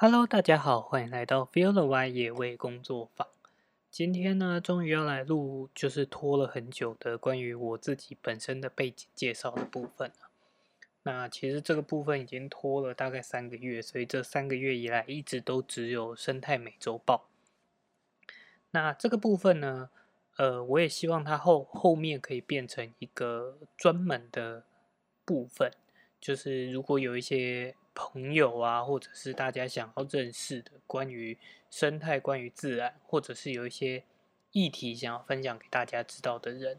Hello， 大家好，欢迎来到 VLOY 野味工作坊。今天呢，终于要来录，就是拖了很久的关于我自己本身的背景介绍的部分了。那其实这个部分已经拖了大概3个月，所以这3个月以来一直都只有生态美洲豹。那这个部分呢，我也希望它后面可以变成一个专门的部分，就是如果有一些朋友啊，或者是大家想要认识的关于生态、关于自然，或者是有一些议题想要分享给大家知道的人，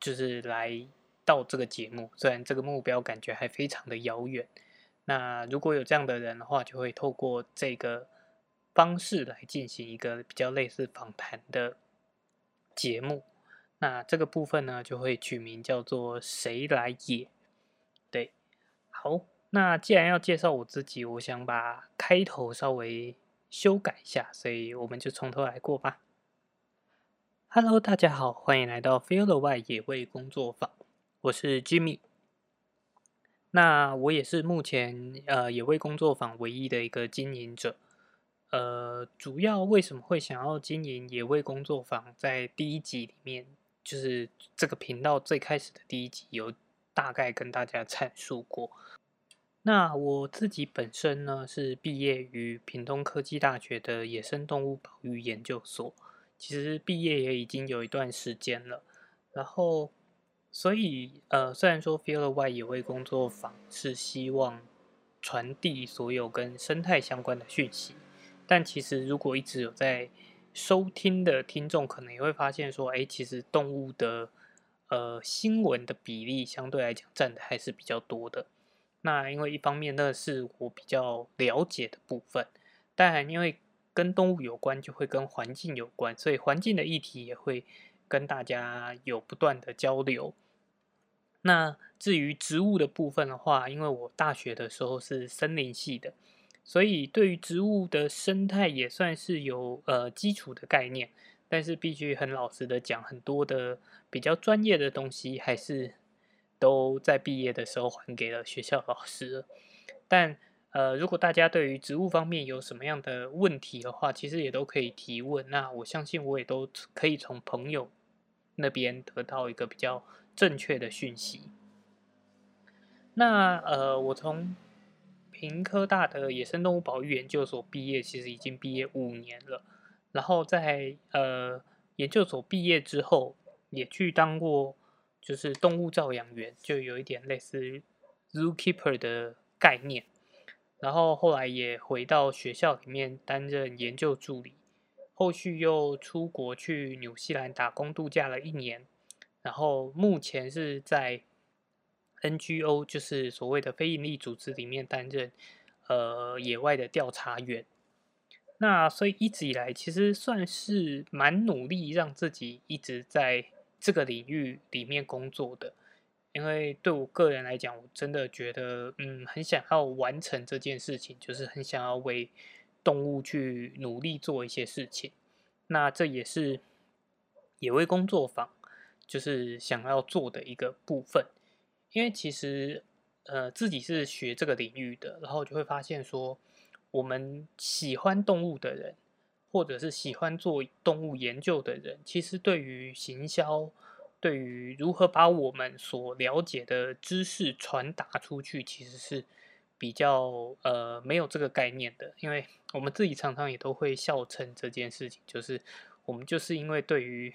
就是来到这个节目。虽然这个目标感觉还非常的遥远，那如果有这样的人的话，就会透过这个方式来进行一个比较类似访谈的节目。那这个部分呢，就会取名叫做“谁来野”。对，好。那既然要介绍我自己，我想把开头稍微修改一下，所以我们就从头来过吧。Hello， 大家好，欢迎来到 VLOY 野味工作坊，我是 Jimmy。那我也是目前野味工作坊唯一的一个经营者。主要为什么会想要经营野味工作坊？在第一集里面，就是这个频道最开始的第一集，有大概跟大家阐述过。那我自己本身呢，是毕业于屏东科技大学的野生动物保育研究所，其实毕业也已经有一段时间了。然后，所以虽然说 VLOY 野味工作坊是希望传递所有跟生态相关的讯息，但其实如果一直有在收听的听众，可能也会发现说，其实动物的新闻的比例相对来讲占的还是比较多的。那因为一方面那是我比较了解的部分，但因为跟动物有关就会跟环境有关，所以环境的议题也会跟大家有不断的交流。那至于植物的部分的话，因为我大学的时候是森林系的，所以对于植物的生态也算是有基础的概念，但是必须很老实的讲，很多的比较专业的东西还是都在毕业的时候还给了学校老师了。但如果大家对于植物方面有什么样的问题的话，其实也都可以提问，那我相信我也都可以从朋友那边得到一个比较正确的讯息。那我从屏科大的野生动物保育研究所毕业，其实已经毕业5年了，然后在研究所毕业之后也去当过就是动物照养员，就有一点类似 Zookeeper 的概念。然后后来也回到学校里面担任研究助理，后续又出国去纽西兰打工度假了1年，然后目前是在 NGO 就是所谓的非营利组织里面担任野外的调查员。那所以一直以来其实算是蛮努力让自己一直在这个领域里面工作的，因为对我个人来讲，我真的觉得很想要完成这件事情，就是很想要为动物去努力做一些事情。那这也是野味工作坊就是想要做的一个部分。因为其实自己是学这个领域的，然后就会发现说，我们喜欢动物的人或者是喜欢做动物研究的人，其实对于行销，对于如何把我们所了解的知识传达出去，其实是比较没有这个概念的。因为我们自己常常也都会笑称这件事情，就是我们就是因为对于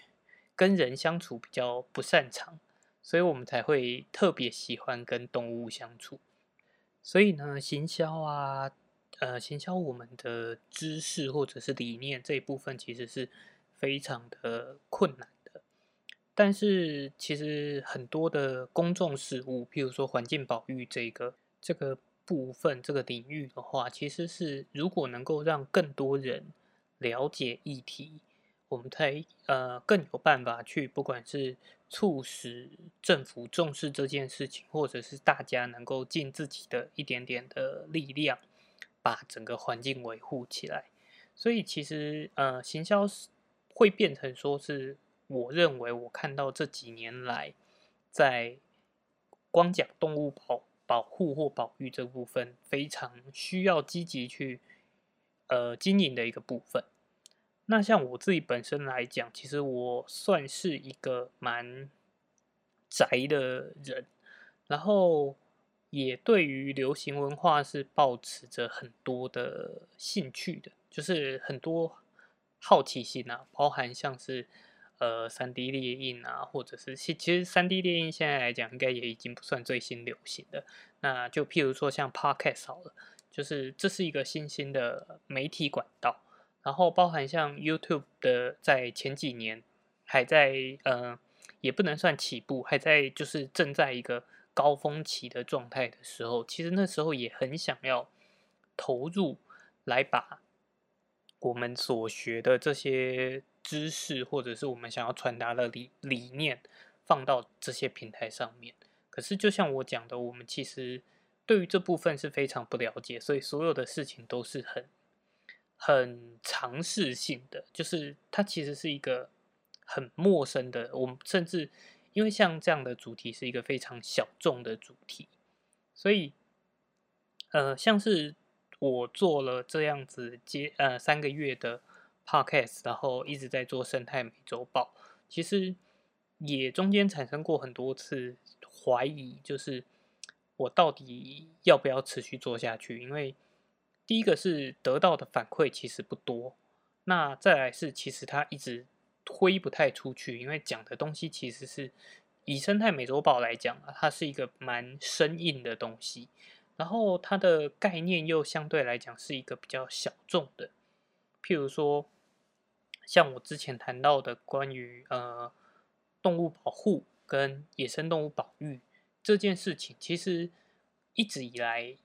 跟人相处比较不擅长，所以我们才会特别喜欢跟动物相处。所以呢，行销啊，行销我们的知识或者是理念这一部分其实是非常的困难的。但是其实很多的公众事务，譬如说环境保育这个部分，这个领域的话，其实是如果能够让更多人了解议题，我们才更有办法去不管是促使政府重视这件事情，或者是大家能够尽自己的一点点的力量把整个环境维护起来。所以其实行销会变成说是我认为我看到这几年来在光讲动物保护或保育这部分非常需要积极去经营的一个部分。那像我自己本身来讲，其实我算是一个蛮宅的人，然后也对于流行文化是抱持着很多的兴趣的，就是很多好奇心啊，包含像是3D 列印啊，或者是其实 3D 列印现在来讲应该也已经不算最新流行的。那就譬如说像 Podcast 好了，就是这是一个新兴的媒体管道，然后包含像 YouTube 的在前几年还在也不能算起步，还在就是正在一个高峰期的状态的时候，其实那时候也很想要投入来把我们所学的这些知识或者是我们想要传达的理念放到这些平台上面。可是就像我讲的，我们其实对于这部分是非常不了解，所以所有的事情都是很尝试性的，就是它其实是一个很陌生的。我们甚至因为像这样的主题是一个非常小众的主题，所以像是我做了这样子3个月的 podcast， 然后一直在做生态美洲豹，其实也中间产生过很多次怀疑，就是我到底要不要持续做下去？因为第一个是得到的反馈其实不多，那再来是其实它一直推不太出去，因为讲的东西其实是以生态美洲豹来讲啊，它是一个蛮生硬的东西，然后它的概念又相对来讲是一个比较小众的。譬如说像我之前谈到的关于动物保护跟野生动物保育这件事情，其实一直以来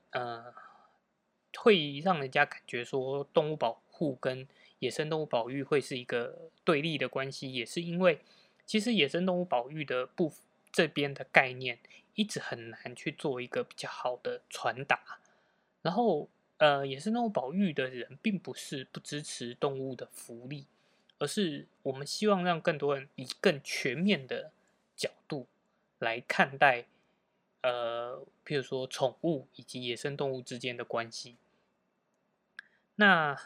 会让人家感觉说动物保护跟野生动物保育会是一个对立的关系，也是因为其实野生动物保育的部分这边的概念一直很难去做一个比较好的传达。然后野生动物保育的人并不是不支持动物的福利，而是我们希望让更多人以更全面的角度来看待譬如说宠物以及野生动物之间的关系。那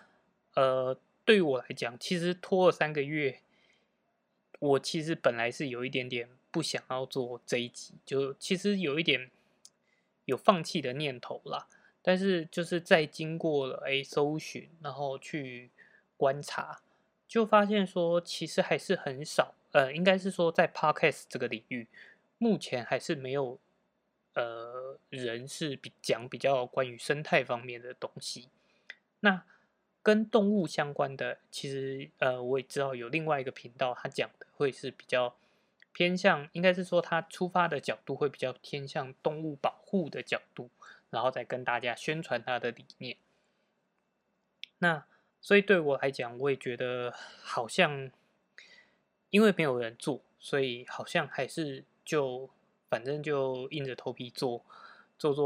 对于我来讲，其实拖了3个月，我其实本来是有一点点不想要做这一集，就其实有一点有放弃的念头啦。但是就是在经过了搜寻，然后去观察，就发现说其实还是很少，应该是说在 podcast 这个领域，目前还是没有人是讲比较关于生态方面的东西。那跟动物相关的，其实我也知道有另外一个频道，他讲的会是比较偏向，应该是说他出发的角度会比较偏向动物保护的角度，然后再跟大家宣传他的理念。那所以对我来讲，我也觉得好像因为没有人做，所以好像还是就反正就硬着头皮做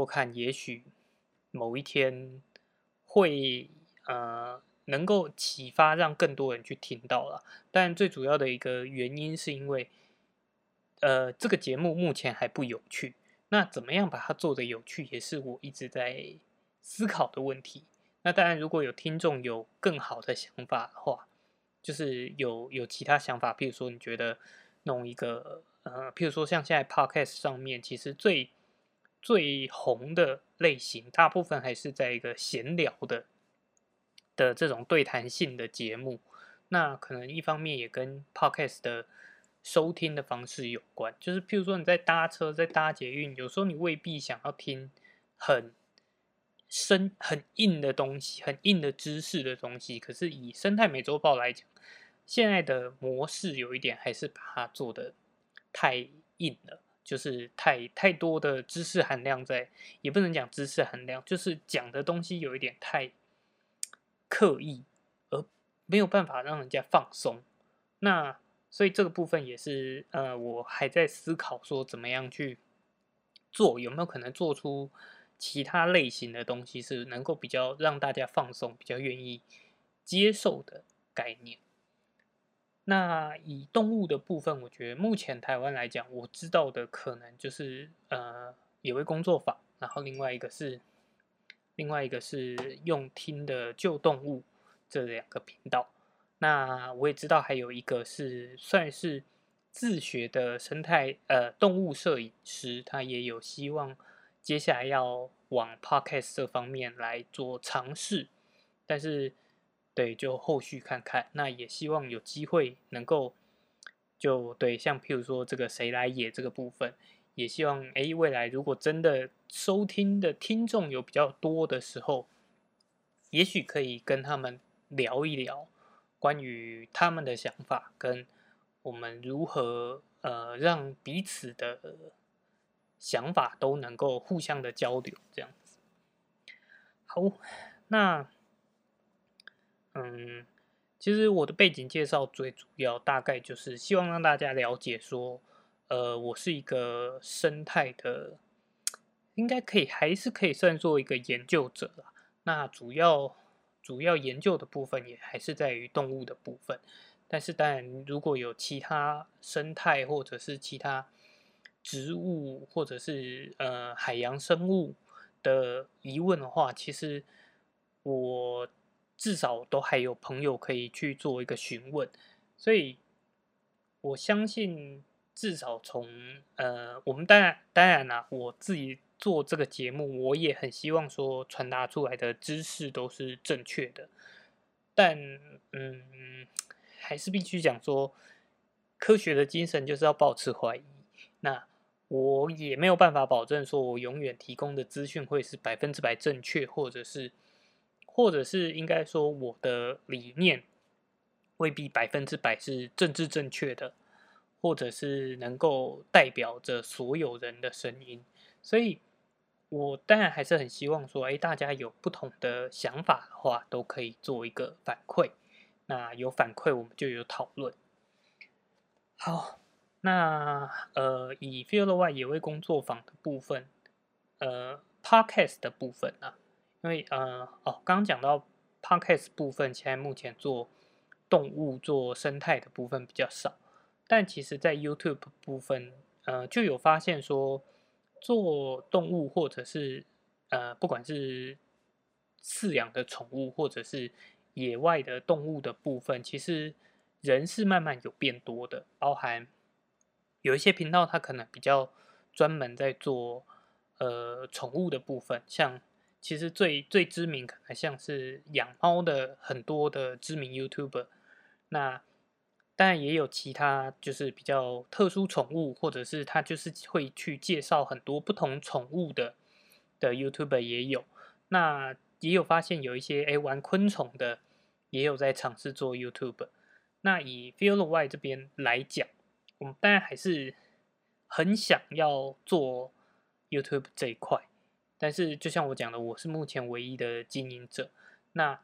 看，也许某一天会能够启发让更多人去听到啦。但最主要的一个原因是因为这个节目目前还不有趣，那怎么样把它做得有趣也是我一直在思考的问题。那当然如果有听众有更好的想法的话，就是有其他想法，譬如说你觉得弄一个譬如说像现在 podcast 上面其实最红的类型大部分还是在一个闲聊的这种对谈性的节目，那可能一方面也跟 podcast 的收听的方式有关，就是譬如说你在搭车、在搭捷运，有时候你未必想要听很硬的东西、很硬的知识的东西，可是以生态美洲豹来讲，现在的模式有一点还是把它做的太硬了，就是太多的知识含量在，也不能讲知识含量，就是讲的东西有一点太刻意，而没有办法让人家放松。那所以这个部分也是我还在思考说怎么样去做，有没有可能做出其他类型的东西是能够比较让大家放松、比较愿意接受的概念。那以动物的部分，我觉得目前台湾来讲，我知道的可能就是有一工作坊，然后另外一个是另外一个是用听的旧动物这两个频道。那我也知道还有一个是算是自学的生态动物摄影师，他也有希望接下来要往 podcast 这方面来做尝试，但是对就后续看看。那也希望有机会能够就对像譬如说这个谁来野这个部分，也希望未来如果真的收听的听众有比较多的时候，也许可以跟他们聊一聊关于他们的想法，跟我们如何让彼此的想法都能够互相的交流这样子。好，那其实我的背景介绍最主要大概就是希望让大家了解说，我是一个生态的，应该可以还是可以算作一个研究者啦。那主要研究的部分也还是在于动物的部分，但是当然如果有其他生态或者是其他植物或者是海洋生物的疑问的话，其实我至少都还有朋友可以去做一个询问，所以我相信至少从我们当然啦，我自己做这个节目，我也很希望说传达出来的知识都是正确的，但还是必须讲说，科学的精神就是要保持怀疑。那我也没有办法保证说我永远提供的资讯会是100%正确，或者是应该说我的理念未必100%是政治正确的，或者是能够代表着所有人的声音，所以我当然还是很希望说，大家有不同的想法的话，都可以做一个反馈。那有反馈，我们就有讨论。好，那以 VLOY 野味工作坊的部分，Podcast 的部分啊，因为刚讲到 Podcast 部分，现在目前做动物、做生态的部分比较少，但其实在 YouTube 部分，就有发现说，做动物或者是不管是饲养的宠物或者是野外的动物的部分，其实人是慢慢有变多的，包含有一些频道它可能比较专门在做宠物的部分，像其实最知名可能像是养猫的很多的知名 YouTuber， 那当然也有其他就是比较特殊宠物，或者是他就是会去介绍很多不同宠物的 YouTuber 也有。那也有发现有一些玩昆虫的也有在尝试做 YouTuber。那以 VLOY 这边来讲，我们当然还是很想要做 YouTube 这一块，但是就像我讲的，我是目前唯一的经营者。那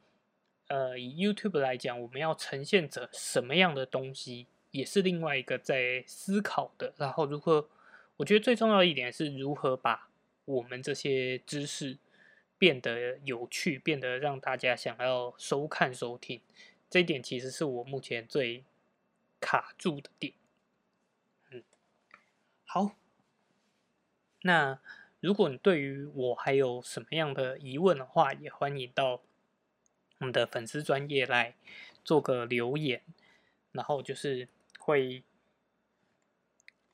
以 YouTube 来讲，我们要呈现着什么样的东西，也是另外一个在思考的。然后，如何，我觉得最重要的一点是如何把我们这些知识变得有趣，变得让大家想要收看、收听。这一点其实是我目前最卡住的点。好，那如果你对于我还有什么样的疑问的话，也欢迎到我们的粉丝专页来做个留言，然后就是会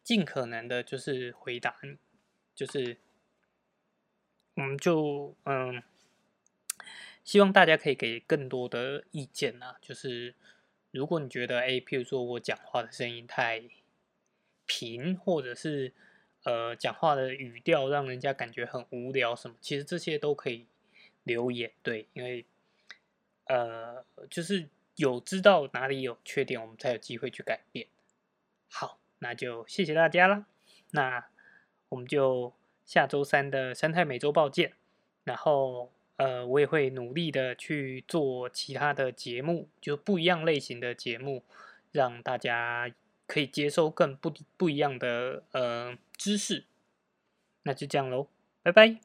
尽可能的就是回答你，就是我们就希望大家可以给更多的意见啊，就是如果你觉得譬如说我讲话的声音太平，或者是讲话的语调让人家感觉很无聊什么，其实这些都可以留言，对，因为就是有知道哪里有缺点，我们才有机会去改变。好，那就谢谢大家啦。那我们就下周3的生态每周报见。然后我也会努力的去做其他的节目，就不一样类型的节目，让大家可以接收更不一样的知识。那就这样咯，拜拜。